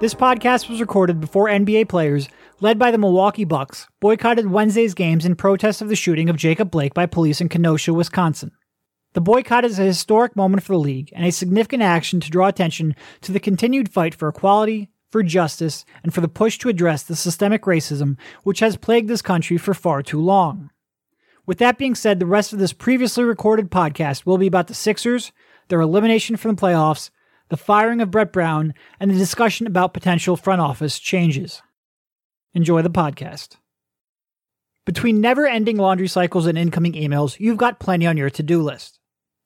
This podcast was recorded before NBA players, led by the Milwaukee Bucks, boycotted Wednesday's games in protest of the shooting of Jacob Blake by police in Kenosha, Wisconsin. The boycott is a historic moment for the league and a significant action to draw attention to the continued fight for equality, for justice, and for the push to address the systemic racism which has plagued this country for far too long. With that being said, the rest of this previously recorded podcast will be about the Sixers, their elimination from the playoffs, the firing of Brett Brown, and the discussion about potential front office changes. Enjoy the podcast. Between never-ending laundry cycles and incoming emails, you've got plenty on your to-do list.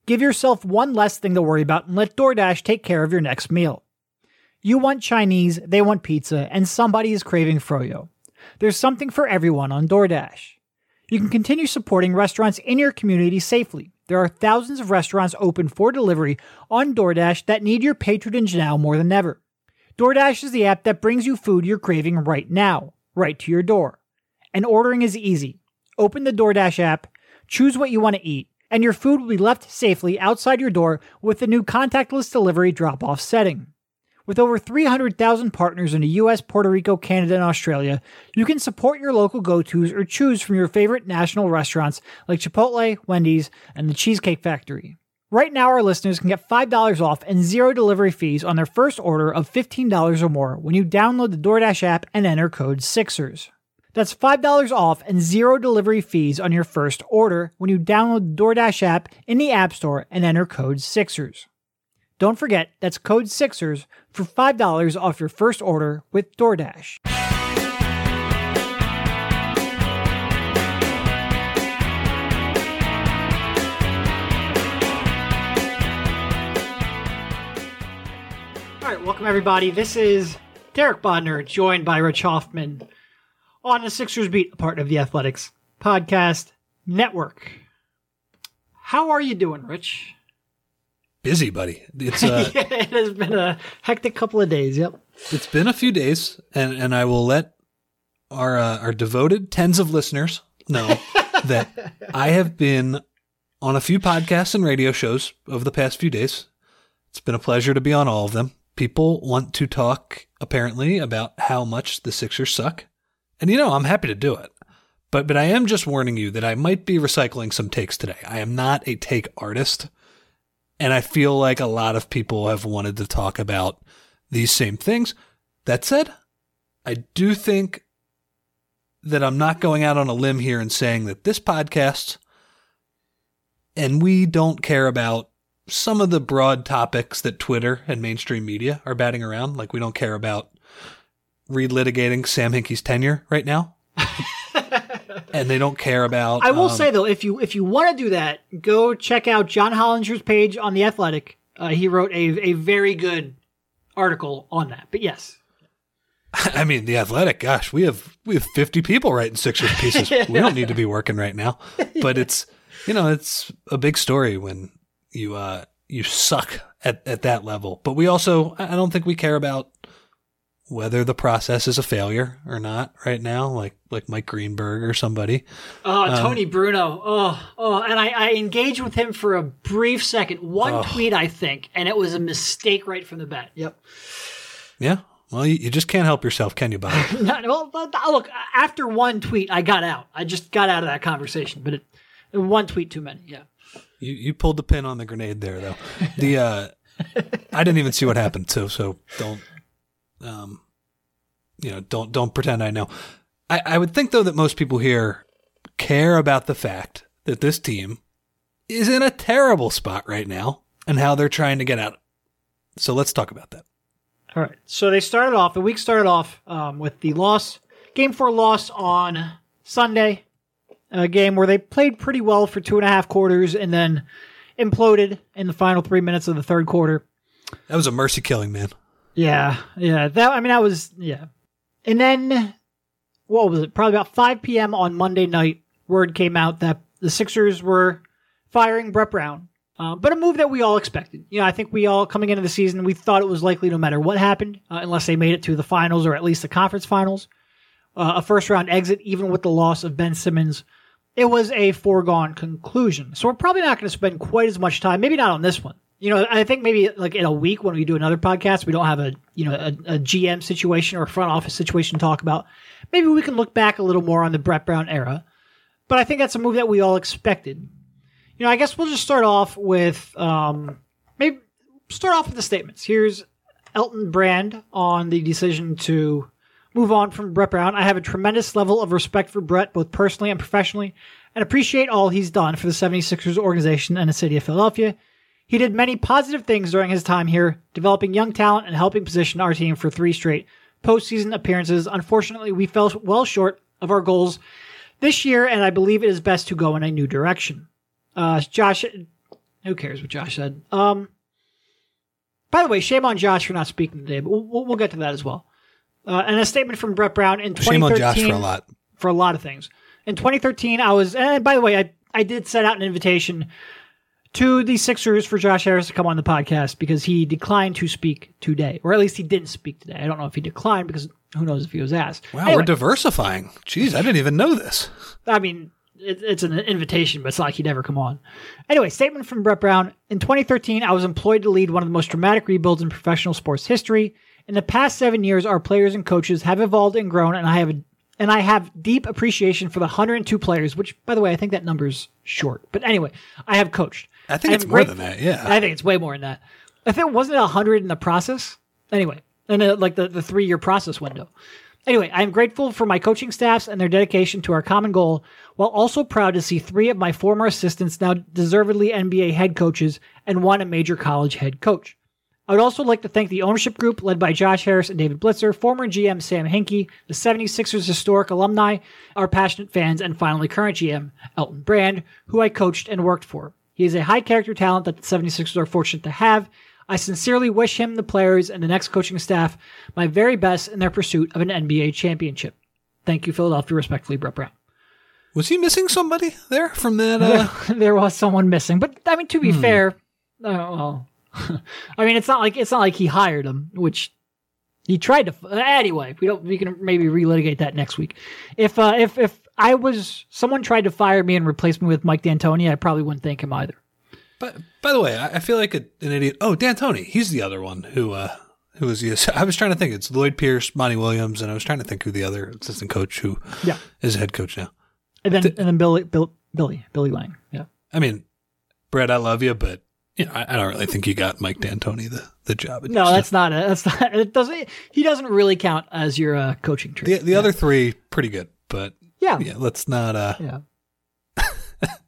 Give yourself one less thing to worry about and let DoorDash take care of your next meal. You want Chinese, they want pizza, and somebody is craving froyo. There's something for everyone on DoorDash. You can continue supporting restaurants in your community safely. There are thousands of restaurants open for delivery on DoorDash that need your patronage now more than ever. DoorDash is the app that brings you food you're craving right now, right to your door. And ordering is easy. Open the DoorDash app, choose what you want to eat, and your food will be left safely outside your door with the new contactless delivery drop-off setting. With over 300,000 partners in the U.S., Puerto Rico, Canada, and Australia, you can support your local go-tos or choose from your favorite national restaurants like Chipotle, Wendy's, and the Cheesecake Factory. Right now, our listeners can get $5 off and zero delivery fees on their first order of $15 or more when you download the DoorDash app and enter code SIXERS. That's $5 off and zero delivery fees on your first order when you download the DoorDash app in the App Store and enter code SIXERS. Don't forget, that's code SIXERS for $5 off your first order with DoorDash. All right, welcome everybody. This is Derek Bodner, joined by Rich Hoffman on the Sixers Beat, a part of the Athletics Podcast Network. How are you doing, Rich? Busy, buddy. It's yeah, it has been a hectic couple of days. Yep, it's been a few days, and I will let our devoted tens of listeners know that I have been on a few podcasts and radio shows over the past few days. It's been a pleasure to be on all of them. People want to talk apparently about how much the Sixers suck, and I'm happy to do it. But I am just warning you that I might be recycling some takes today. I am not a take artist. And I feel like a lot of people have wanted to talk about these same things. That said, I do think that I'm not going out on a limb here and saying that this podcast, and we don't care about some of the broad topics that Twitter and mainstream media are batting around. Like, we don't care about relitigating Sam Hinkie's tenure right now. And they don't care about... I will say, though, if you want to do that, go check out John Hollinger's page on The Athletic. He wrote a very good article on that, but yes. I mean, The Athletic, gosh, we have 50 people writing Sixers pieces. We don't need to be working right now. But it's, it's a big story when you you suck at that level. But we also, I don't think we care about whether the process is a failure or not right now, like Mike Greenberg or somebody. Oh, Tony Bruno. Oh, and I engaged with him for a brief second. One tweet, I think, and it was a mistake right from the bat. Yep. Yeah. Well, you just can't help yourself, can you, Bob? Well, look, after one tweet, I got out. I just got out of that conversation, but one tweet too many. Yeah. You pulled the pin on the grenade there, though. I didn't even see what happened, too, so don't. Don't pretend I know. I would think, though, that most people here care about the fact that this team is in a terrible spot right now and how they're trying to get out. So let's talk about that. All right. So the week started off with the loss, game 4 loss on Sunday, a game where they played pretty well for 2.5 quarters and then imploded in the final 3 minutes of the third quarter. That was a mercy killing, man. Yeah. That was. And then, what was it? Probably about 5 p.m. on Monday night, word came out that the Sixers were firing Brett Brown. But a move that we all expected. I think we all, coming into the season, we thought it was likely no matter what happened, unless they made it to the finals or at least the conference finals, a first-round exit, even with the loss of Ben Simmons. It was a foregone conclusion. So we're probably not going to spend quite as much time, maybe not on this one. You know, I think maybe like in a week when we do another podcast, we don't have a GM situation or a front office situation to talk about. Maybe we can look back a little more on the Brett Brown era. But I think that's a move that we all expected. You know, I guess we'll just start off with the statements. Here's Elton Brand on the decision to move on from Brett Brown. I have a tremendous level of respect for Brett, both personally and professionally, and appreciate all he's done for the 76ers organization and the city of Philadelphia. He did many positive things during his time here, developing young talent and helping position our team for three straight postseason appearances. Unfortunately, we fell well short of our goals this year, and I believe it is best to go in a new direction. Josh, who cares what Josh said? By the way, shame on Josh for not speaking today, but we'll get to that as well. And a statement from Brett Brown in 2013. Shame on Josh for a lot. For a lot of things. In 2013, and by the way, I did send out an invitation to the Sixers for Josh Harris to come on the podcast because he declined to speak today, or at least he didn't speak today. I don't know if he declined because who knows if he was asked. Wow, anyway. We're diversifying. Jeez, I didn't even know this. I mean, it's an invitation, but it's not like he'd ever come on. Anyway, statement from Brett Brown. In 2013, I was employed to lead one of the most dramatic rebuilds in professional sports history. In the past 7 years, our players and coaches have evolved and grown, and I have deep appreciation for the 102 players, which, by the way, I think that number's short. But anyway, I have coached. I think it's more than that, yeah. I think it's way more than that. I think it wasn't 100 in the process. Anyway, in the 3-year process window. Anyway, I am grateful for my coaching staffs and their dedication to our common goal, while also proud to see 3 of my former assistants now deservedly NBA head coaches and 1 a major college head coach. I would also like to thank the ownership group led by Josh Harris and David Blitzer, former GM Sam Hinkie, the 76ers historic alumni, our passionate fans, and finally current GM, Elton Brand, who I coached and worked for. He is a high-character talent that the 76ers are fortunate to have. I sincerely wish him, the players, and the next coaching staff my very best in their pursuit of an NBA championship. Thank you, Philadelphia. Respectfully, Brett Brown. Was he missing somebody there from that? There was someone missing. But, I mean, to be fair, well... I mean, it's not like he hired him, which he tried to. Anyway, we can maybe relitigate that next week. If I was someone tried to fire me and replace me with Mike D'Antoni, I probably wouldn't thank him either. But by the way, I feel like an idiot. Oh, D'Antoni, he's the other one who was the. I was trying to think. It's Lloyd Pierce, Monty Williams, and I was trying to think who the other assistant coach who is head coach now. And then Billy Lang. Yeah. I mean, Brett, I love you, but. You know, I don't really think you got Mike D'Antoni the job. No, that's not. He doesn't really count as your coaching tree. The other 3 pretty good, but yeah, let's not. Yeah.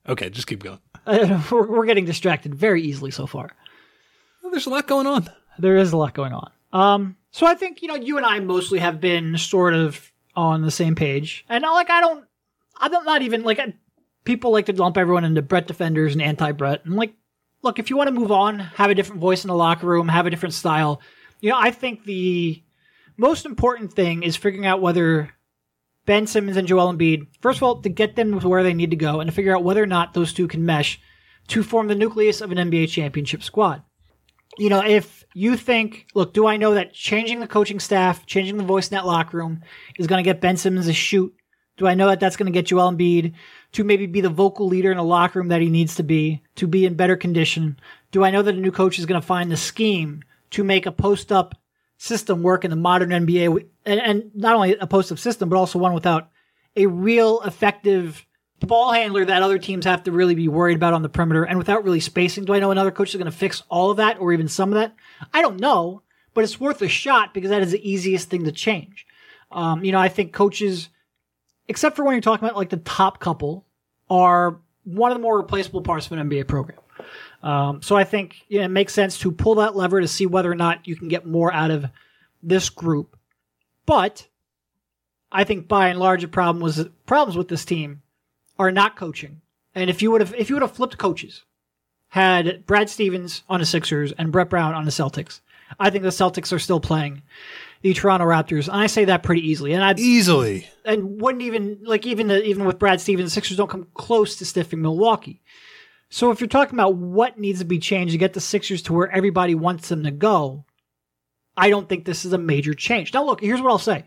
Okay, just keep going. We're getting distracted very easily so far. Well, there's a lot going on. There is a lot going on. So I think you and I mostly have been sort of on the same page, and people like to lump everyone into Brett defenders and anti-Brett, and like. Look, if you want to move on, have a different voice in the locker room, have a different style. I think the most important thing is figuring out whether Ben Simmons and Joel Embiid, first of all, to get them to where they need to go and to figure out whether or not those 2 can mesh to form the nucleus of an NBA championship squad. If you think, look, do I know that changing the coaching staff, changing the voice in that locker room is going to get Ben Simmons to shoot? Do I know that that's going to get Joel Embiid to maybe be the vocal leader in a locker room that he needs to be in better condition? Do I know that a new coach is going to find the scheme to make a post-up system work in the modern NBA? And not only a post-up system, but also one without a real effective ball handler that other teams have to really be worried about on the perimeter and without really spacing. Do I know another coach is going to fix all of that or even some of that? I don't know, but it's worth a shot because that is the easiest thing to change. I think coaches... except for when you're talking about like the top couple, are one of the more replaceable parts of an NBA program. So I think it makes sense to pull that lever to see whether or not you can get more out of this group. But I think by and large, the problem was problems with this team are not coaching. And if you would have flipped coaches, had Brad Stevens on the Sixers and Brett Brown on the Celtics, I think the Celtics are still playing the Toronto Raptors, and I say that pretty easily. And wouldn't even like even with Brad Stevens, the Sixers don't come close to stiffing Milwaukee. So if you're talking about what needs to be changed to get the Sixers to where everybody wants them to go, I don't think this is a major change. Now look, here's what I'll say.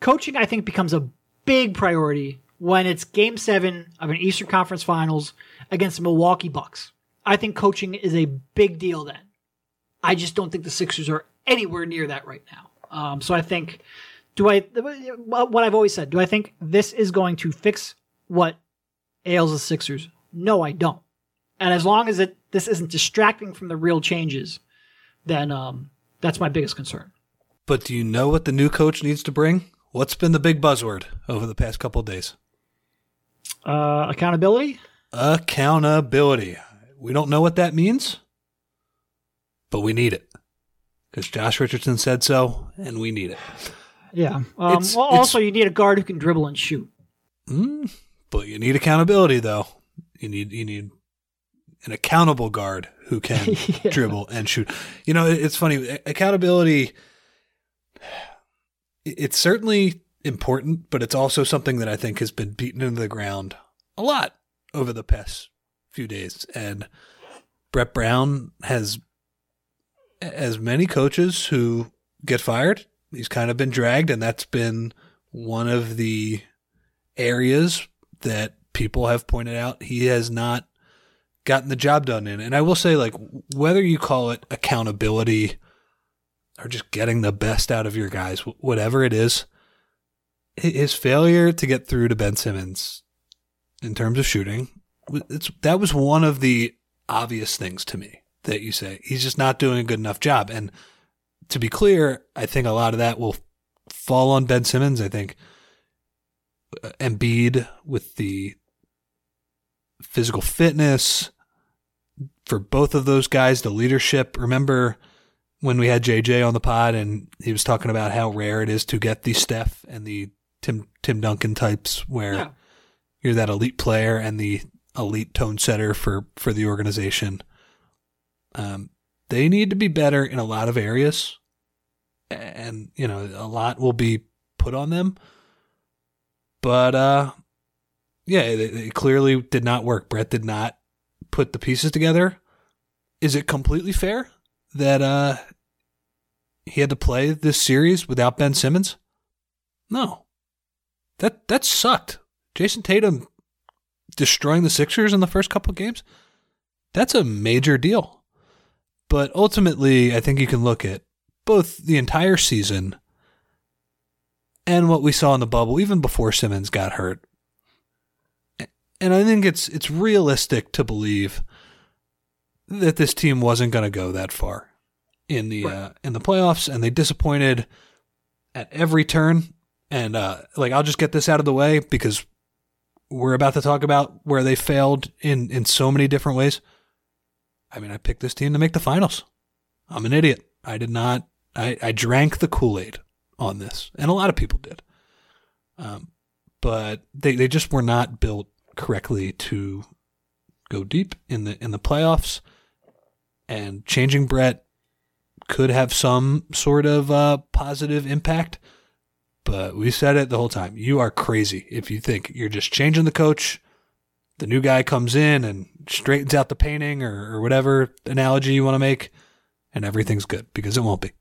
Coaching, I think, becomes a big priority when it's Game 7 of an Eastern Conference Finals against the Milwaukee Bucks. I think coaching is a big deal then. I just don't think the Sixers are anywhere near that right now. So I think, what I've always said, do I think this is going to fix what ails the Sixers? No, I don't. And as long as this isn't distracting from the real changes, then that's my biggest concern. But do you know what the new coach needs to bring? What's been the big buzzword over the past couple of days? Accountability? Accountability. We don't know what that means, but we need it. Because Josh Richardson said so, and we need it. Yeah. Also, you need a guard who can dribble and shoot. But you need accountability, though. You need an accountable guard who can dribble and shoot. You know, it's funny. Accountability, it's certainly important, but it's also something that I think has been beaten into the ground a lot over the past few days. And Brett Brown has, as many coaches who get fired, he's kind of been dragged, and that's been one of the areas that people have pointed out he has not gotten the job done in. And I will say, like, whether you call it accountability or just getting the best out of your guys, whatever it is, his failure to get through to Ben Simmons in terms of shooting, that was one of the obvious things to me that you say. He's just not doing a good enough job. And to be clear, I think a lot of that will fall on Ben Simmons. I think Embiid with the physical fitness for both of those guys, the leadership. Remember when we had JJ on the pod and he was talking about how rare it is to get the Steph and the Tim Duncan types where you're that elite player and the elite tone setter for the organization. They need to be better in a lot of areas, and you know, a lot will be put on them. But it clearly did not work. Brett did not put the pieces together. Is it completely fair that he had to play this series without Ben Simmons? No. That sucked. Jason Tatum destroying the Sixers in the first couple of games, that's a major deal. But ultimately, I think you can look at both the entire season and what we saw in the bubble, even before Simmons got hurt. And I think it's realistic to believe that this team wasn't going to go that far in the in the playoffs, and they disappointed at every turn. And I'll just get this out of the way because we're about to talk about where they failed in so many different ways. I mean, I picked this team to make the finals. I'm an idiot. I did not. I drank the Kool-Aid on this, and a lot of people did. But they just were not built correctly to go deep in the playoffs, and changing Brett could have some sort of positive impact. But we said it the whole time. You are crazy if you think you're just changing the coach. The new guy comes in and straightens out the painting or whatever analogy you want to make, and everything's good, because it won't be.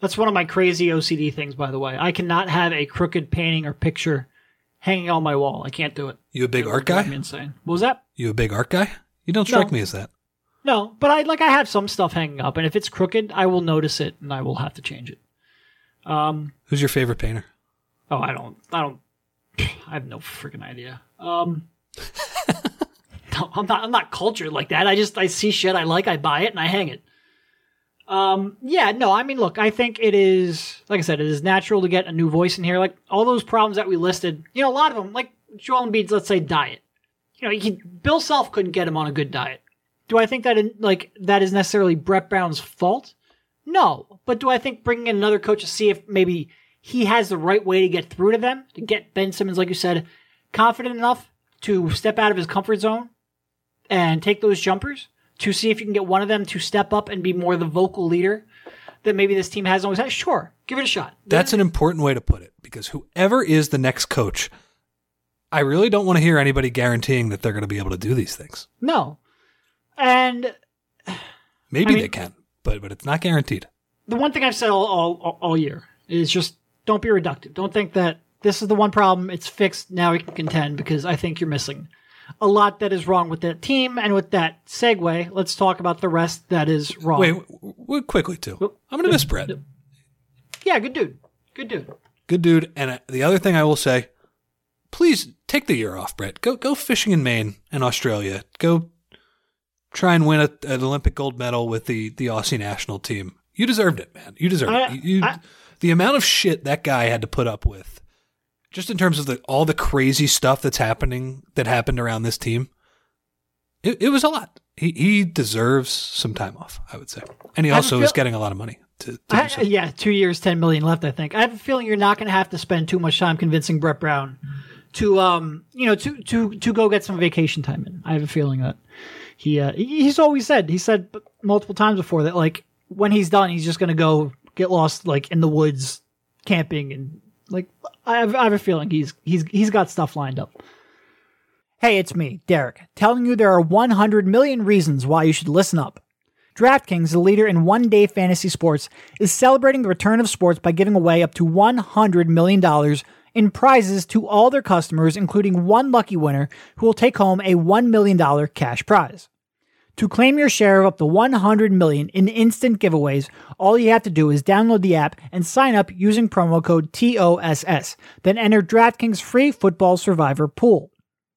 That's one of my crazy OCD things, by the way. I cannot have a crooked painting or picture hanging on my wall. I can't do it. You a big art guy? I'm insane. What was that? You a big art guy? You don't strike me as that. No, but I have some stuff hanging up, and if it's crooked, I will notice it, and I will have to change it. Who's your favorite painter? Oh, I have no freaking idea. No, I'm not cultured like that. I see shit I like, I buy it, and I hang it. I mean, look, I think it is, like I said, it is natural to get a new voice in here. Like all those problems that we listed, you know, a lot of them, like Joel Embiid's, let's say, diet. You know, Bill Self couldn't get him on a good diet. Do I think that that is necessarily Brett Brown's fault? No, but do I think bringing in another coach to see if maybe he has the right way to get through to them, to get Ben Simmons, like you said, confident enough to step out of his comfort zone and take those jumpers, to see if you can get one of them to step up and be more the vocal leader that maybe this team hasn't always had? Sure, give it a shot. That's an important way to put it, because whoever is the next coach, I really don't want to hear anybody guaranteeing that they're going to be able to do these things. No. And maybe they can, but it's not guaranteed. The one thing I've said all year is just don't be reductive. Don't think that this is the one problem, it's fixed, now we can contend, because I think you're missing a lot that is wrong with that team. And with that segue, let's talk about the rest that is wrong. Wait, quickly too. I'm going to miss Brett. Yeah, good dude. And the other thing I will say, please take the year off, Brett. Go fishing in Maine and Australia. Go try and win an Olympic gold medal with the Aussie national team. You deserved it, man. You deserved it. The amount of shit that guy had to put up with, just in terms of all the crazy stuff that's happening, that happened around this team, it was a lot. He deserves some time off, I would say. And he also is getting a lot of money. Yeah, 2 years, $10 million left, I think. I have a feeling you're not going to have to spend too much time convincing Brett Brown to go get some vacation time in. I have a feeling that he's always said, he said multiple times before that, like, when he's done, he's just going to go get lost, like, in the woods camping. And like, I have a feeling he's got stuff lined up. Hey, it's me, Derek, telling you there are 100 million reasons why you should listen up. DraftKings, the leader in one-day fantasy sports, is celebrating the return of sports by giving away up to $100 million in prizes to all their customers, including one lucky winner who will take home a $1 million cash prize. To claim your share of up to $100 million in instant giveaways, all you have to do is download the app and sign up using promo code TOSS, then enter DraftKings' free football survivor pool.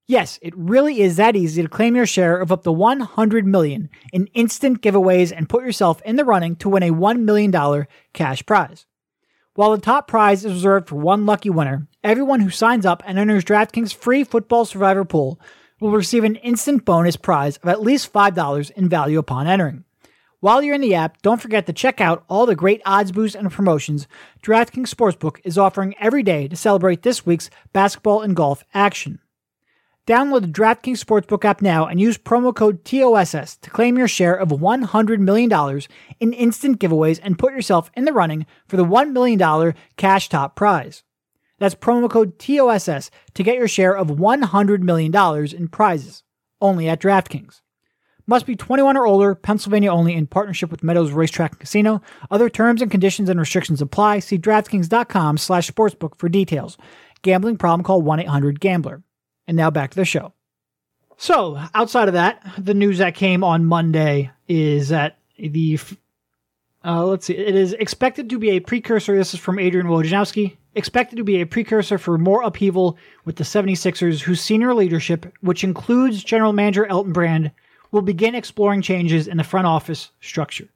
Yes, it really is that easy to claim your share of up to $100 million in instant giveaways and put yourself in the running to win a $1 million cash prize. While the top prize is reserved for one lucky winner, everyone who signs up and enters DraftKings' free football survivor pool will receive an instant bonus prize of at least $5 in value upon entering. While you're in the app, don't forget to check out all the great odds boosts and promotions DraftKings Sportsbook is offering every day to celebrate this week's basketball and golf action. Download the DraftKings Sportsbook app now and use promo code TOSS to claim your share of $100 million in instant giveaways and put yourself in the running for the $1 million cash top prize. That's promo code TOSS to get your share of $100 million in prizes, only at DraftKings. Must be 21 or older, Pennsylvania only, in partnership with Meadows Racetrack and Casino. Other terms and conditions and restrictions apply. See DraftKings.com/sportsbook for details. Gambling problem? Call 1-800-GAMBLER. And now back to the show. So, outside of that, the news that came on Monday is that it is expected to be a precursor. This is from Adrian Wojnarowski. Expected to be a precursor for more upheaval with the 76ers, whose senior leadership, which includes general manager Elton Brand, will begin exploring changes in the front office structure.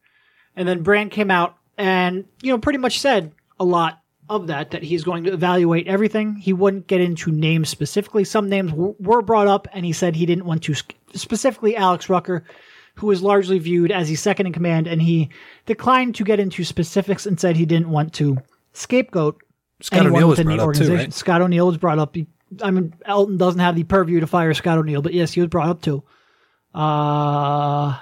And then Brand came out and, pretty much said a lot of that he's going to evaluate everything. He wouldn't get into names specifically. Some names were brought up, and he said he didn't want to, specifically Alex Rucker, who is largely viewed as his second in command, and he declined to get into specifics and said he didn't want to scapegoat anyone within the organization. Right? Scott O'Neill was brought up. I mean, Elton doesn't have the purview to fire Scott O'Neill, but yes, he was brought up too. I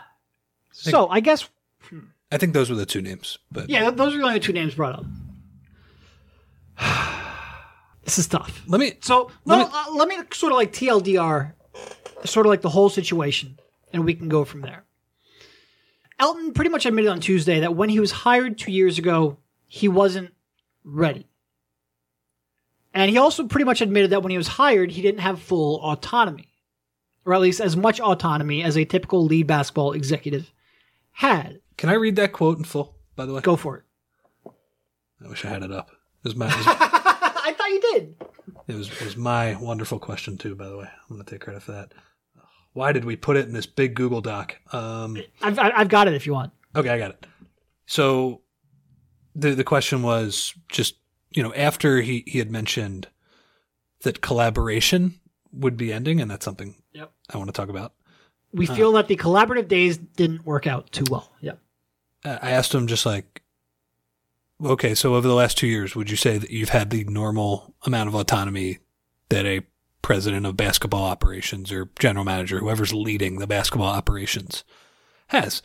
think those were the two names. But yeah, those were the only two names brought up. This is tough. Let me sort of like TLDR, sort of like the whole situation, and we can go from there. Elton pretty much admitted on Tuesday that when he was hired 2 years ago, he wasn't ready. And he also pretty much admitted that when he was hired, he didn't have full autonomy, or at least as much autonomy as a typical lead basketball executive had. Can I read that quote in full, by the way? Go for it. I wish I had it up. I thought you did. It was my wonderful question, too, by the way. I'm going to take credit for that. Why did we put it in this big Google Doc? I've got it if you want. Okay, I got it. So the question was just, after he had mentioned that collaboration would be ending, and that's something I want to talk about. We feel that the collaborative days didn't work out too well. Yep. I asked him just like, okay, so over the last 2 years, would you say that you've had the normal amount of autonomy that a president of basketball operations or general manager, whoever's leading the basketball operations, has?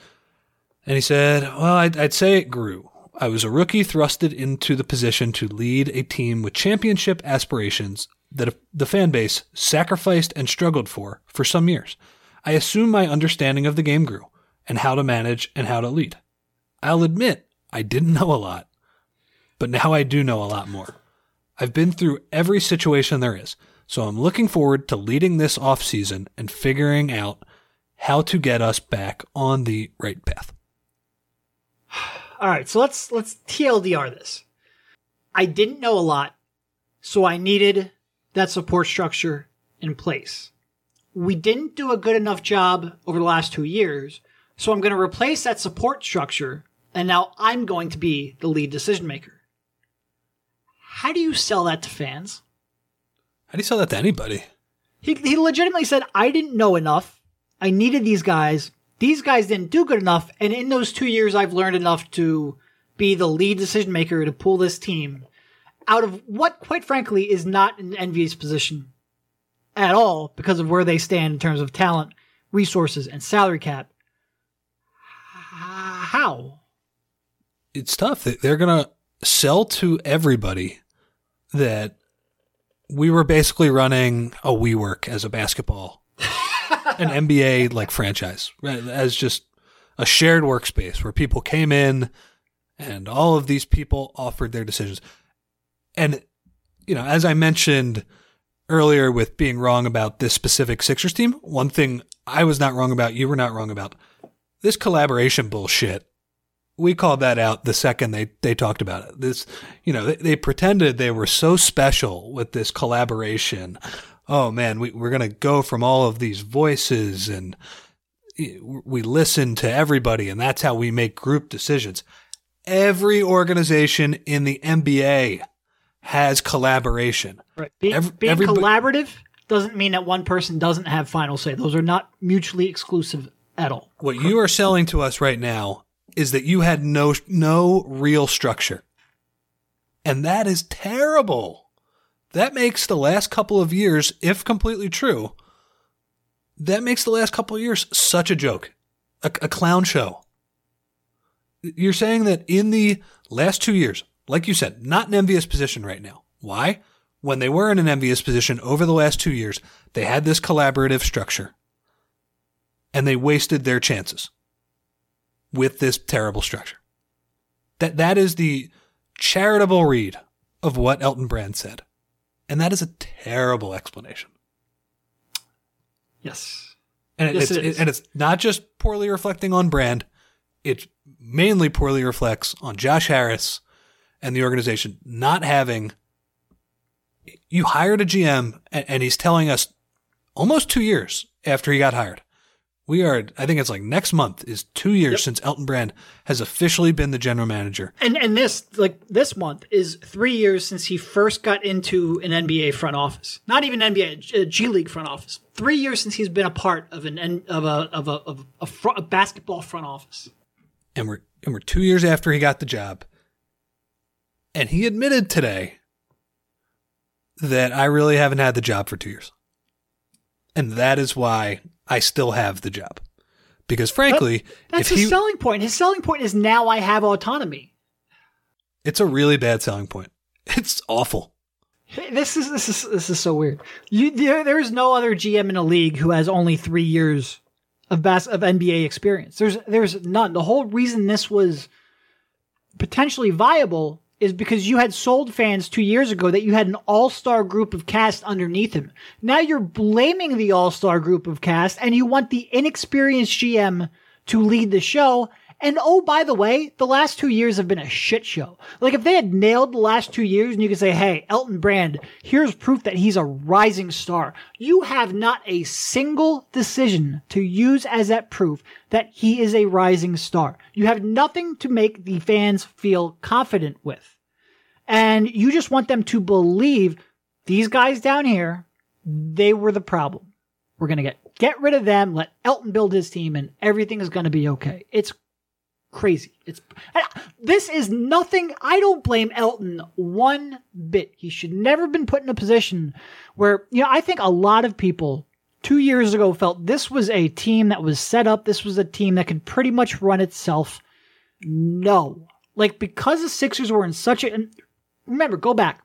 And he said, well, I'd say it grew. I was a rookie thrusted into the position to lead a team with championship aspirations that the fan base sacrificed and struggled for some years. I assume my understanding of the game grew and how to manage and how to lead. I'll admit I didn't know a lot. But now I do know a lot more. I've been through every situation there is. So I'm looking forward to leading this offseason and figuring out how to get us back on the right path. All right, so let's TLDR this. I didn't know a lot, so I needed that support structure in place. We didn't do a good enough job over the last 2 years, so I'm going to replace that support structure, and now I'm going to be the lead decision maker. How do you sell that to fans? How do you sell that to anybody? He legitimately said, I didn't know enough. I needed these guys. These guys didn't do good enough. And in those 2 years, I've learned enough to be the lead decision maker to pull this team out of what, quite frankly, is not an envious position at all because of where they stand in terms of talent, resources, and salary cap. How? It's tough. They're going to sell to everybody that we were basically running a WeWork as a basketball, an NBA like franchise, as just a shared workspace where people came in and all of these people offered their decisions. And, you know, as I mentioned earlier with being wrong about this specific Sixers team, one thing I was not wrong about, you were not wrong about, this collaboration bullshit. We called that out the second they talked about it. This, you know, they pretended they were so special with this collaboration. Oh man, we're going to go from all of these voices and we listen to everybody and that's how we make group decisions. Every organization in the NBA has collaboration. Right. Being collaborative doesn't mean that one person doesn't have final say. Those are not mutually exclusive at all. What you are selling to us right now is that you had no real structure. And that is terrible. That makes the last couple of years, if completely true, that makes the last couple of years such a joke, a clown show. You're saying that in the last 2 years, like you said, not an envious position right now. Why? When they were in an envious position over the last 2 years, they had this collaborative structure and they wasted their chances with this terrible structure. That is the charitable read of what Elton Brand said. And that is a terrible explanation. Yes. And it's not just poorly reflecting on Brand. It mainly poorly reflects on Josh Harris and the organization not having. You hired a GM and he's telling us almost 2 years after he got hired. I think it's like next month is 2 years since Elton Brand has officially been the general manager. And this month is 3 years since he first got into an NBA front office. Not even NBA, G League front office. 3 years since he's been a part of a basketball front office. And we're 2 years after he got the job. And he admitted today that I really haven't had the job for 2 years. And that is why I still have the job, because frankly, that's his selling point. His selling point is now I have autonomy. It's a really bad selling point. It's awful. This is so weird. There is no other GM in the league who has only 3 years of NBA experience. There's none. The whole reason this was potentially viable is because you had sold fans 2 years ago that you had an all-star group of cast underneath him. Now you're blaming the all-star group of cast and you want the inexperienced GM to lead the show. And oh, by the way, the last 2 years have been a shit show. Like if they had nailed the last 2 years and you could say, hey, Elton Brand, here's proof that he's a rising star. You have not a single decision to use as that proof that he is a rising star. You have nothing to make the fans feel confident with. And you just want them to believe these guys down here, they were the problem. We're going to get rid of them, let Elton build his team, and everything is going to be okay. It's crazy. This is nothing. I don't blame Elton one bit. He should never have been put in a position where, you know, I think a lot of people 2 years ago felt this was a team that was set up. This was a team that could pretty much run itself. No. Like because the Sixers were in such a, and remember, go back.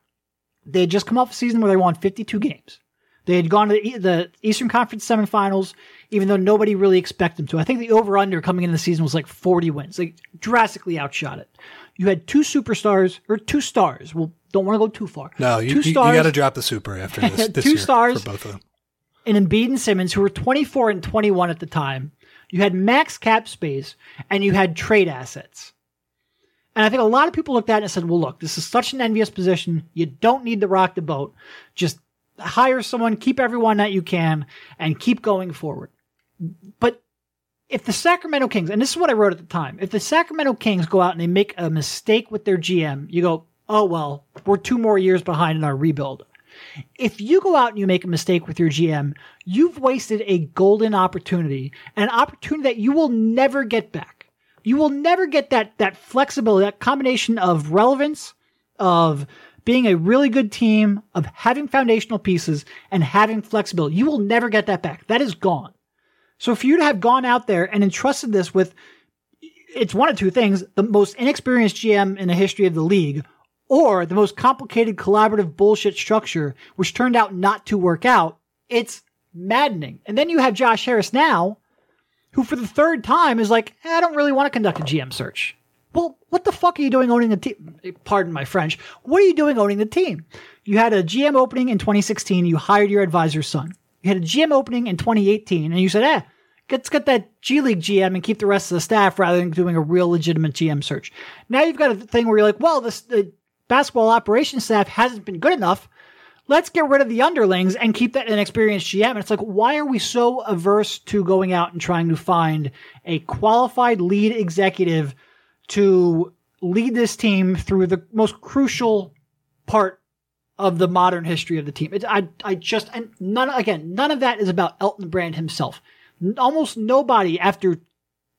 They had just come off a season where they won 52 games. They had gone to the Eastern Conference semifinals, even though nobody really expected them to. I think the over-under coming into the season was like 40 wins. They drastically outshot it. You had two superstars, or two stars. Well, don't want to go too far. No, you got to drop the super after this year stars for both of them. And Embiid and Simmons, who were 24 and 21 at the time. You had max cap space, and you had trade assets. And I think a lot of people looked at it and said, well, look, this is such an envious position. You don't need to rock the boat. Just hire someone, keep everyone that you can, and keep going forward. But if the Sacramento Kings, and this is what I wrote at the time, if the Sacramento Kings go out and they make a mistake with their GM, you go, oh, well, we're 2 more years behind in our rebuild. If you go out and you make a mistake with your GM, you've wasted a golden opportunity, an opportunity that you will never get back. You will never get that flexibility, that combination of relevance, of being a really good team, of having foundational pieces, and having flexibility. You will never get that back. That is gone. So for you to have gone out there and entrusted this with, it's one of two things, the most inexperienced GM in the history of the league, or the most complicated collaborative bullshit structure, which turned out not to work out, it's maddening. And then you have Josh Harris now, who for the third time is like, I don't really want to conduct a GM search. Well, what the fuck are you doing owning the team? Pardon my French. What are you doing owning the team? You had a GM opening in 2016. You hired your advisor's son. You had a GM opening in 2018, and you said, let's get that G League GM and keep the rest of the staff rather than doing a real legitimate GM search. Now you've got a thing where you're like, well, the basketball operations staff hasn't been good enough. Let's get rid of the underlings and keep that inexperienced GM. And it's like, why are we so averse to going out and trying to find a qualified lead executive to lead this team through the most crucial part of the modern history of the team? None of that is about Elton Brand himself. Almost nobody after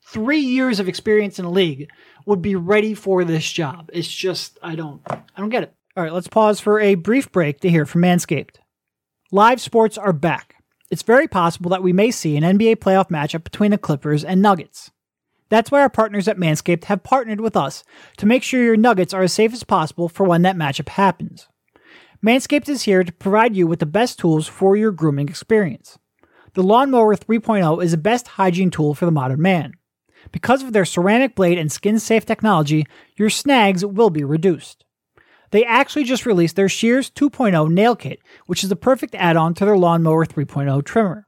3 years of experience in the league would be ready for this job. It's just, I don't get it. All right, let's pause for a brief break to hear from Manscaped. Live sports are back. It's very possible that we may see an NBA playoff matchup between the Clippers and Nuggets. That's why our partners at Manscaped have partnered with us to make sure your Nuggets are as safe as possible for when that matchup happens. Manscaped is here to provide you with the best tools for your grooming experience. The Lawn Mower 3.0 is the best hygiene tool for the modern man. Because of their ceramic blade and skin-safe technology, your snags will be reduced. They actually just released their Shears 2.0 Nail Kit, which is the perfect add-on to their Lawn Mower 3.0 trimmer.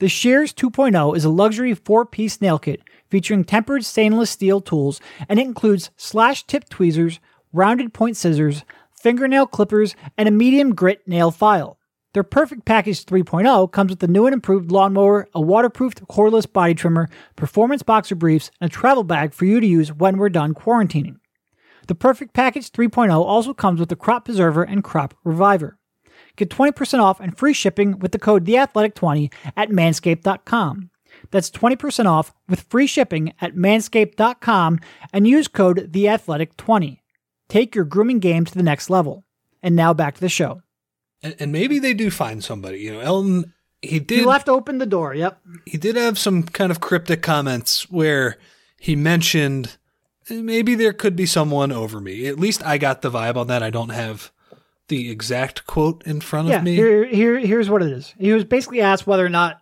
The Shears 2.0 is a luxury 4-piece nail kit featuring tempered stainless steel tools, and it includes slash-tip tweezers, rounded-point scissors, fingernail clippers, and a medium-grit nail file. Their Perfect Package 3.0 comes with the new and improved lawnmower, a waterproofed cordless body trimmer, performance boxer briefs, and a travel bag for you to use when we're done quarantining. The Perfect Package 3.0 also comes with the Crop Preserver and Crop Reviver. Get 20% off and free shipping with the code THEATHLETIC20 at manscaped.com. That's 20% off with free shipping at manscaped.com and use code THEATHLETIC20. Take your grooming game to the next level. And now back to the show. And maybe they do find somebody. You know, Elton, he left open the door, yep. He did have some kind of cryptic comments where he mentioned, maybe there could be someone over me. At least I got the vibe on that. I don't have the exact quote in front of me. Here's what it is. He was basically asked whether or not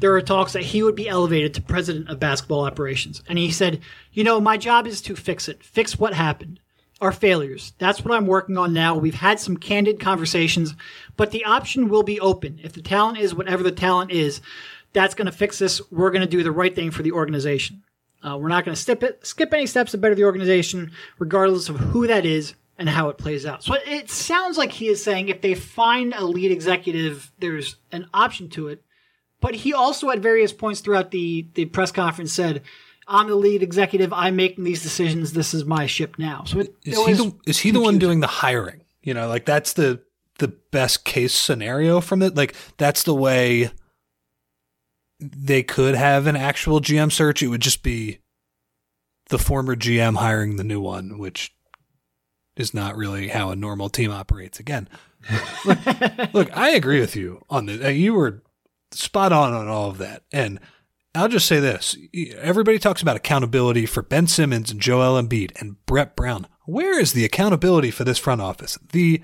there are talks that he would be elevated to president of basketball operations. And he said, my job is to fix it. Fix what happened. Our failures. That's what I'm working on now. We've had some candid conversations, but the option will be open. If the talent is whatever the talent is, that's going to fix this. We're going to do the right thing for the organization. We're not going to skip any steps to better the organization, regardless of who that is and how it plays out. So it sounds like he is saying if they find a lead executive, there's an option to it. But he also at various points throughout the press conference said, I'm the lead executive. I'm making these decisions. This is my ship now. So is he the one doing the hiring? That's the best case scenario from it. Like that's the way they could have an actual GM search. It would just be the former GM hiring the new one, which is not really how a normal team operates. Again, look, I agree with you on this. You were spot on all of that. And I'll just say this. Everybody talks about accountability for Ben Simmons and Joel Embiid and Brett Brown. Where is the accountability for this front office? The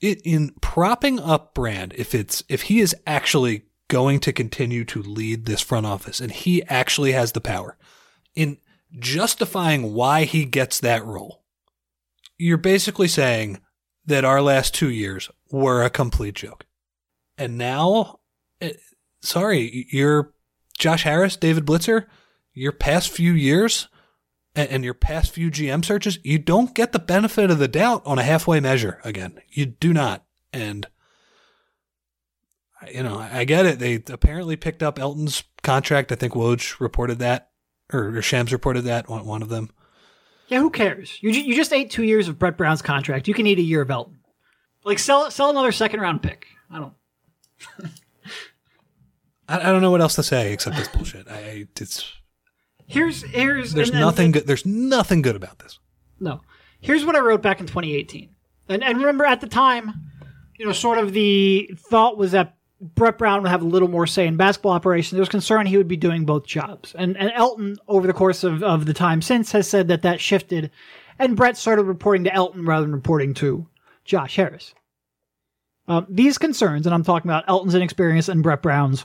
in propping up Brand, if he is actually going to continue to lead this front office and he actually has the power, in justifying why he gets that role, you're basically saying that our last 2 years were a complete joke. And now, sorry, you're Josh Harris, David Blitzer, your past few years and your past few GM searches, you don't get the benefit of the doubt on a halfway measure again. You do not. And, you know, I get it. They apparently picked up Elton's contract. I think Woj reported that, or Shams reported that, one of them. Yeah, who cares? You just ate 2 years of Brett Brown's contract. You can eat a year of Elton. Like, sell another second-round pick. I don't know what else to say except this bullshit. There's nothing good about this. No. Here's what I wrote back in 2018. And remember, at the time, you know, sort of the thought was that Brett Brown would have a little more say in basketball operations. There was concern he would be doing both jobs. And Elton, over the course of the time since, has said that shifted. And Brett started reporting to Elton rather than reporting to Josh Harris. These concerns, and I'm talking about Elton's inexperience and Brett Brown's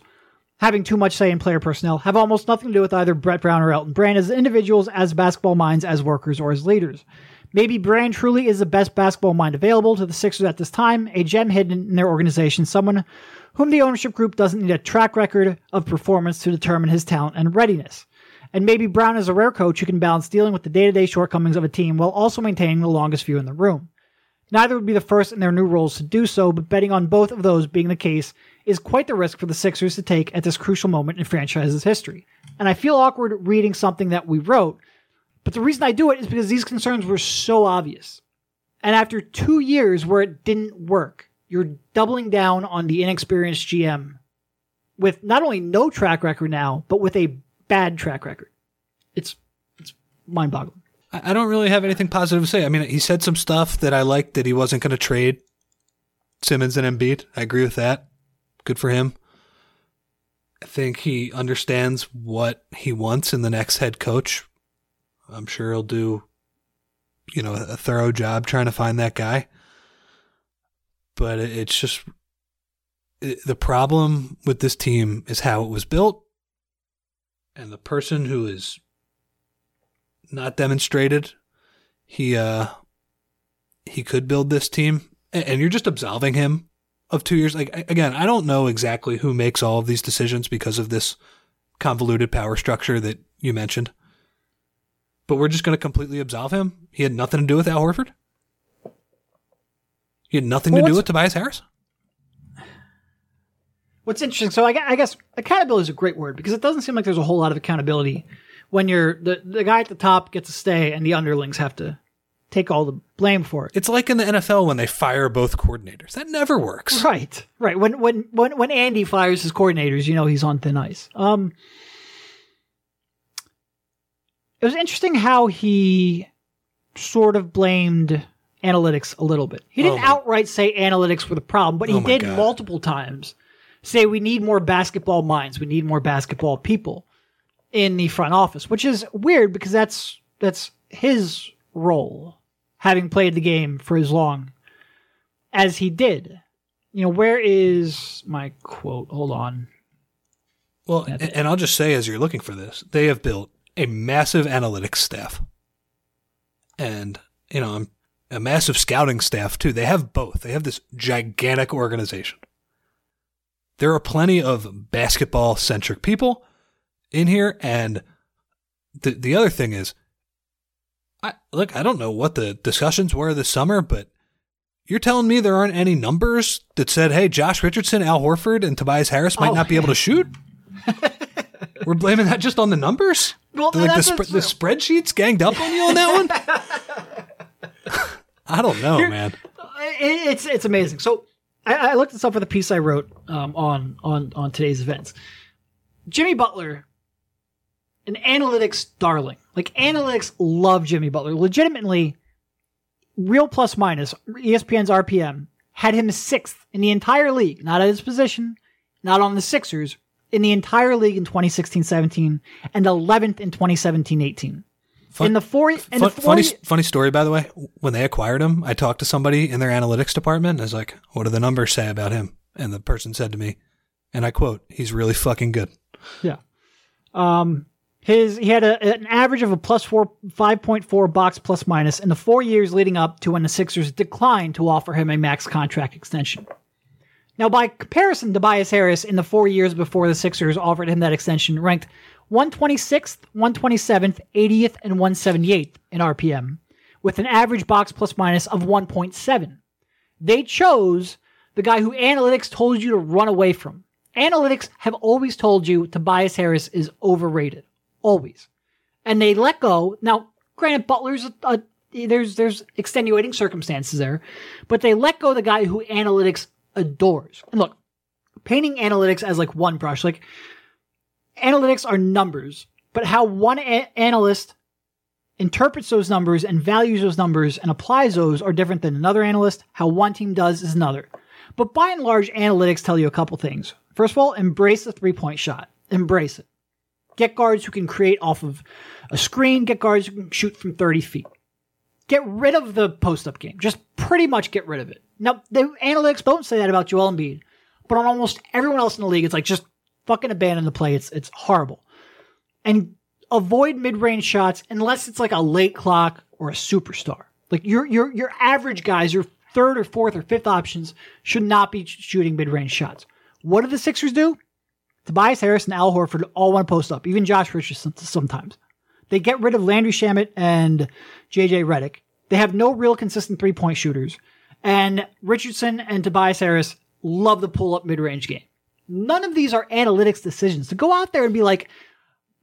having too much say in player personnel, have almost nothing to do with either Brett Brown or Elton Brand as individuals, as basketball minds, as workers, or as leaders. Maybe Brand truly is the best basketball mind available to the Sixers at this time, a gem hidden in their organization, someone whom the ownership group doesn't need a track record of performance to determine his talent and readiness. And maybe Brown is a rare coach who can balance dealing with the day-to-day shortcomings of a team while also maintaining the longest view in the room. Neither would be the first in their new roles to do so, but betting on both of those being the case is quite the risk for the Sixers to take at this crucial moment in franchise's history. And I feel awkward reading something that we wrote, but the reason I do it is because these concerns were so obvious. And after 2 years where it didn't work, you're doubling down on the inexperienced GM with not only no track record now, but with a bad track record. It's mind-boggling. I don't really have anything positive to say. I mean, he said some stuff that I liked, that he wasn't going to trade Simmons and Embiid. I agree with that. Good for him. I think he understands what he wants in the next head coach. I'm sure he'll do, you know, a thorough job trying to find that guy. But it's just the problem with this team is how it was built, and the person who is not demonstrated, he could build this team, and you're just absolving him of 2 years. Like, again, I don't know exactly who makes all of these decisions because of this convoluted power structure that you mentioned, but we're just going to completely absolve him. He had nothing to do with Al Horford. He had nothing to do with Tobias Harris. What's interesting. So I guess accountability is a great word, because it doesn't seem like there's a whole lot of accountability when you're the guy at the top gets to stay and the underlings have to take all the blame for it. It's like in the NFL when they fire both coordinators. That never works. Right. When Andy fires his coordinators, you know he's on thin ice. It was interesting how he sort of blamed analytics a little bit. He didn't outright say analytics were the problem, but he did multiple times say we need more basketball minds, we need more basketball people in the front office, which is weird because that's his role, having played the game for as long as he did. You know, where is my quote? Hold on. Well, and I'll just say, as you're looking for this, they have built a massive analytics staff and, you know, a massive scouting staff too. They have both. They have this gigantic organization. There are plenty of basketball centric people in here. And the other thing is, I don't know what the discussions were this summer, but you're telling me there aren't any numbers that said, hey, Josh Richardson, Al Horford, and Tobias Harris might not be able to shoot? We're blaming that just on the numbers? Well, the spreadsheets ganged up on you on that one? I don't know, man. It's amazing. So I looked this up for the piece I wrote on today's events. Jimmy Butler, an analytics darling. Like, analytics love Jimmy Butler. Legitimately, real plus minus, ESPN's RPM, had him sixth in the entire league. Not at his position, not on the Sixers, in the entire league in 2016-17, and 11th in 2017-18. Funny story, by the way. When they acquired him, I talked to somebody in their analytics department, and I was like, what do the numbers say about him? And the person said to me, and I quote, he's really fucking good. Yeah. He had an average of a +5.4 box plus minus in the 4 years leading up to when the Sixers declined to offer him a max contract extension. Now, by comparison, Tobias Harris in the 4 years before the Sixers offered him that extension ranked 126th, 127th, 80th, and 178th in RPM, with an average box plus minus of 1.7. They chose the guy who analytics told you to run away from. Analytics have always told you Tobias Harris is overrated. Always. And they let go. Now, granted, Butler's there's extenuating circumstances there, but they let go the guy who analytics adores. And look, painting analytics as like one brush, like analytics are numbers, but how one analyst interprets those numbers and values those numbers and applies those are different than another analyst. How one team does is another. But by and large, analytics tell you a couple things. First of all, embrace the three-point shot. Embrace it. Get guards who can create off of a screen. Get guards who can shoot from 30 feet. Get rid of the post-up game. Just pretty much get rid of it. Now, the analytics don't say that about Joel Embiid, but on almost everyone else in the league, it's like just fucking abandon the play. It's horrible. And avoid mid-range shots unless it's like a late clock or a superstar. Like your average guys, your third or fourth or fifth options should not be shooting mid-range shots. What do the Sixers do? Tobias Harris and Al Horford all want to post up, even Josh Richardson sometimes. They get rid of Landry Shamet and JJ Redick. They have no real consistent three-point shooters. And Richardson and Tobias Harris love the pull-up mid-range game. None of these are analytics decisions. To go out there and be like,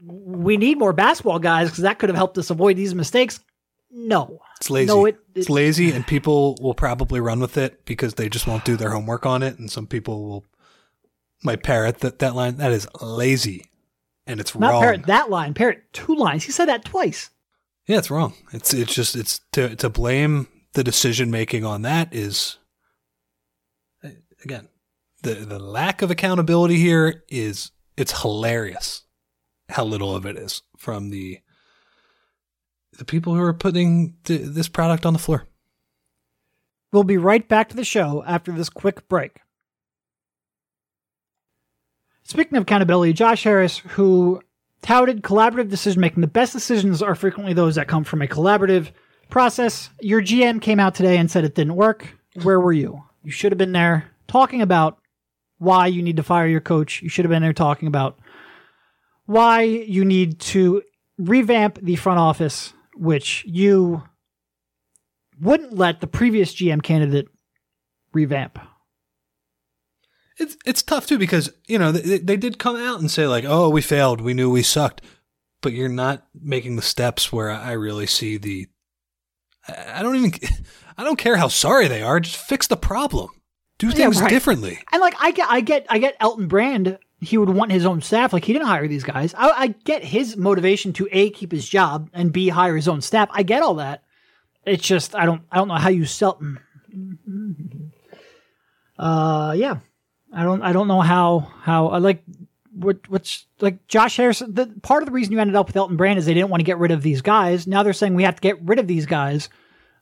we need more basketball guys because that could have helped us avoid these mistakes. No. It's lazy. No, it's lazy, and people will probably run with it because they just won't do their homework on it, and some people will... My parrot, that line, that is lazy, and it's wrong. Not parrot that line, parrot two lines. He said that twice. Yeah, it's wrong. It's just, it's to blame the decision-making on that is, again, the lack of accountability here is, it's hilarious how little of it is from the people who are putting this product on the floor. We'll be right back to the show after this quick break. Speaking of accountability, Josh Harris, who touted collaborative decision-making, the best decisions are frequently those that come from a collaborative process. Your GM came out today and said it didn't work. Where were you? You should have been there talking about why you need to fire your coach. You should have been there talking about why you need to revamp the front office, which you wouldn't let the previous GM candidate revamp. It's tough, too, because, you know, they did come out and say, like, oh, we failed. We knew we sucked. But you're not making the steps where I really see the – I don't care how sorry they are. Just fix the problem. Do things differently. And, like, I get Elton Brand. He would want his own staff. Like, he didn't hire these guys. I get his motivation to, A, keep his job, and, B, hire his own staff. I get all that. It's just I don't know how you sell – yeah. I don't know how I like what's like Josh Harris. The part of the reason you ended up with Elton Brand is they didn't want to get rid of these guys. Now they're saying we have to get rid of these guys,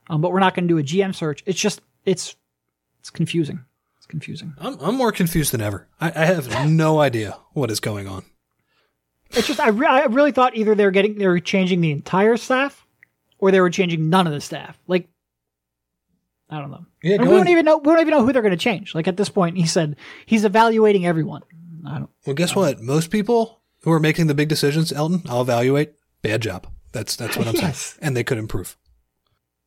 but we're not going to do a GM search. It's just it's confusing. It's confusing. I'm more confused than ever. I have no idea what is going on. It's just I really thought either they were changing the entire staff, or they were changing none of the staff. Like. I don't know. Yeah, and we don't even know who they're going to change. Like at this point, he said he's evaluating everyone. Well, guess what? Most people who are making the big decisions, Elton, I'll evaluate. Bad job. That's what I'm saying. And they could improve.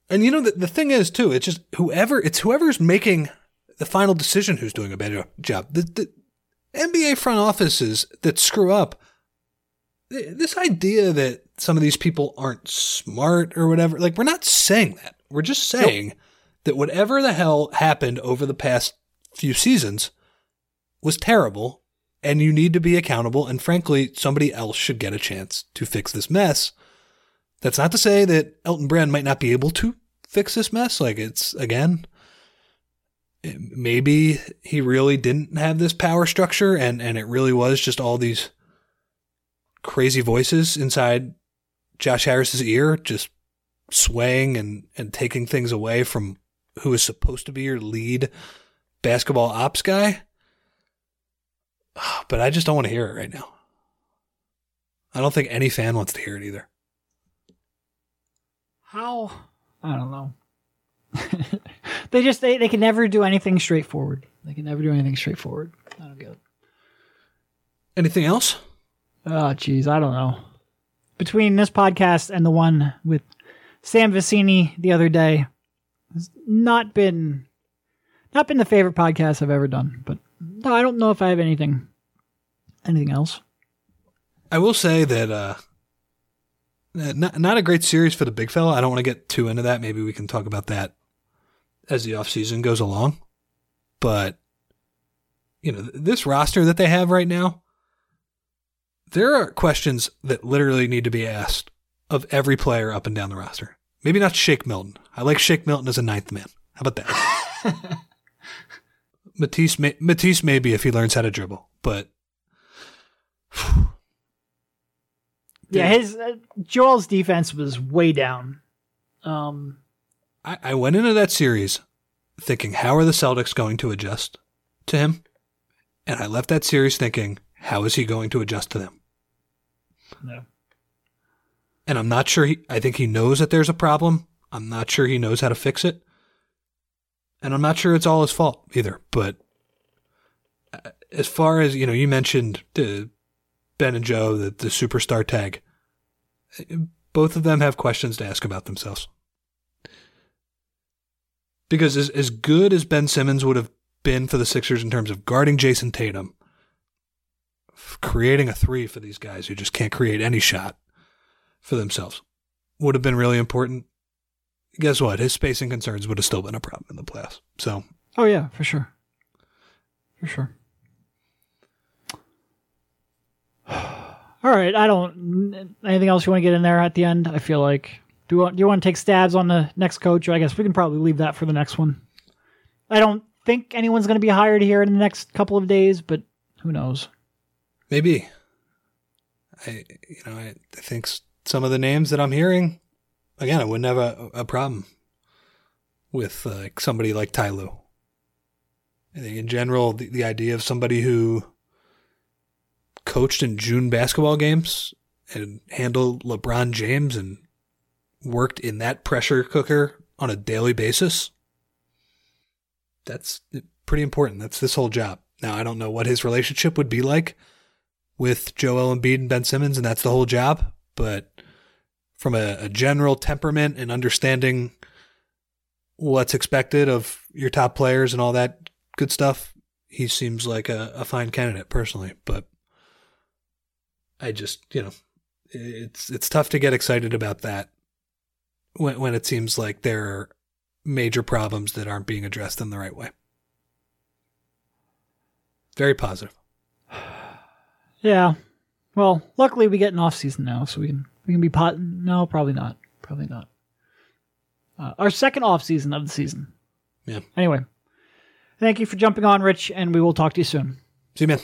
And you know the thing is too. It's just whoever's making the final decision who's doing a bad job. The NBA front offices that screw up. This idea that some of these people aren't smart or whatever. Like we're not saying that. We're just saying. Nope. That whatever the hell happened over the past few seasons was terrible, and you need to be accountable, and frankly, somebody else should get a chance to fix this mess. That's not to say that Elton Brand might not be able to fix this mess. Like, it's, again, maybe he really didn't have this power structure, and it really was just all these crazy voices inside Josh Harris's ear, just swaying and taking things away from who is supposed to be your lead basketball ops guy. But I just don't want to hear it right now. I don't think any fan wants to hear it either. How? I don't know. They can never do anything straightforward. I don't get it. Anything else? Oh, geez, I don't know. Between this podcast and the one with Sam Vicini the other day, it's not been the favorite podcast I've ever done. But no, I don't know if I have anything else. I will say that not a great series for the big fella. I don't want to get too into that. Maybe we can talk about that as the offseason goes along. But, you know, this roster that they have right now, there are questions that literally need to be asked of every player up and down the roster. Maybe not Shake Milton. I like Shake Milton as a ninth man. How about that? Matisse maybe if he learns how to dribble, but... Whew. Yeah, his Joel's defense was way down. I went into that series thinking, how are the Celtics going to adjust to him? And I left that series thinking, how is he going to adjust to them? No. And I'm not sure. I think he knows that there's a problem. I'm not sure he knows how to fix it. And I'm not sure it's all his fault either. But as far as, you know, you mentioned Ben and Joe, the superstar tag, both of them have questions to ask about themselves. Because as good as Ben Simmons would have been for the Sixers in terms of guarding Jason Tatum, creating a three for these guys who just can't create any shot for themselves would have been really important. Guess what? His spacing concerns would have still been a problem in the playoffs. So, oh yeah, for sure. For sure. All right, I don't. Anything else you want to get in there at the end? I feel like do you want to take stabs on the next coach? Or I guess we can probably leave that for the next one. I don't think anyone's going to be hired here in the next couple of days, but who knows? Maybe. I think some of the names that I'm hearing, again, I wouldn't have a problem with somebody like Ty Lue. I think in general, the idea of somebody who coached in June basketball games and handled LeBron James and worked in that pressure cooker on a daily basis, that's pretty important. That's this whole job. Now, I don't know what his relationship would be like with Joel Embiid and Ben Simmons, and that's the whole job. But from a general temperament and understanding what's expected of your top players and all that good stuff, he seems like a fine candidate personally. But I just, you know, it's tough to get excited about that when it seems like there are major problems that aren't being addressed in the right way. Very positive. Yeah. Well, luckily we get an off season now, so we can be No, probably not. Our second off season of the season. Yeah. Anyway, thank you for jumping on, Rich, and we will talk to you soon. See you, man.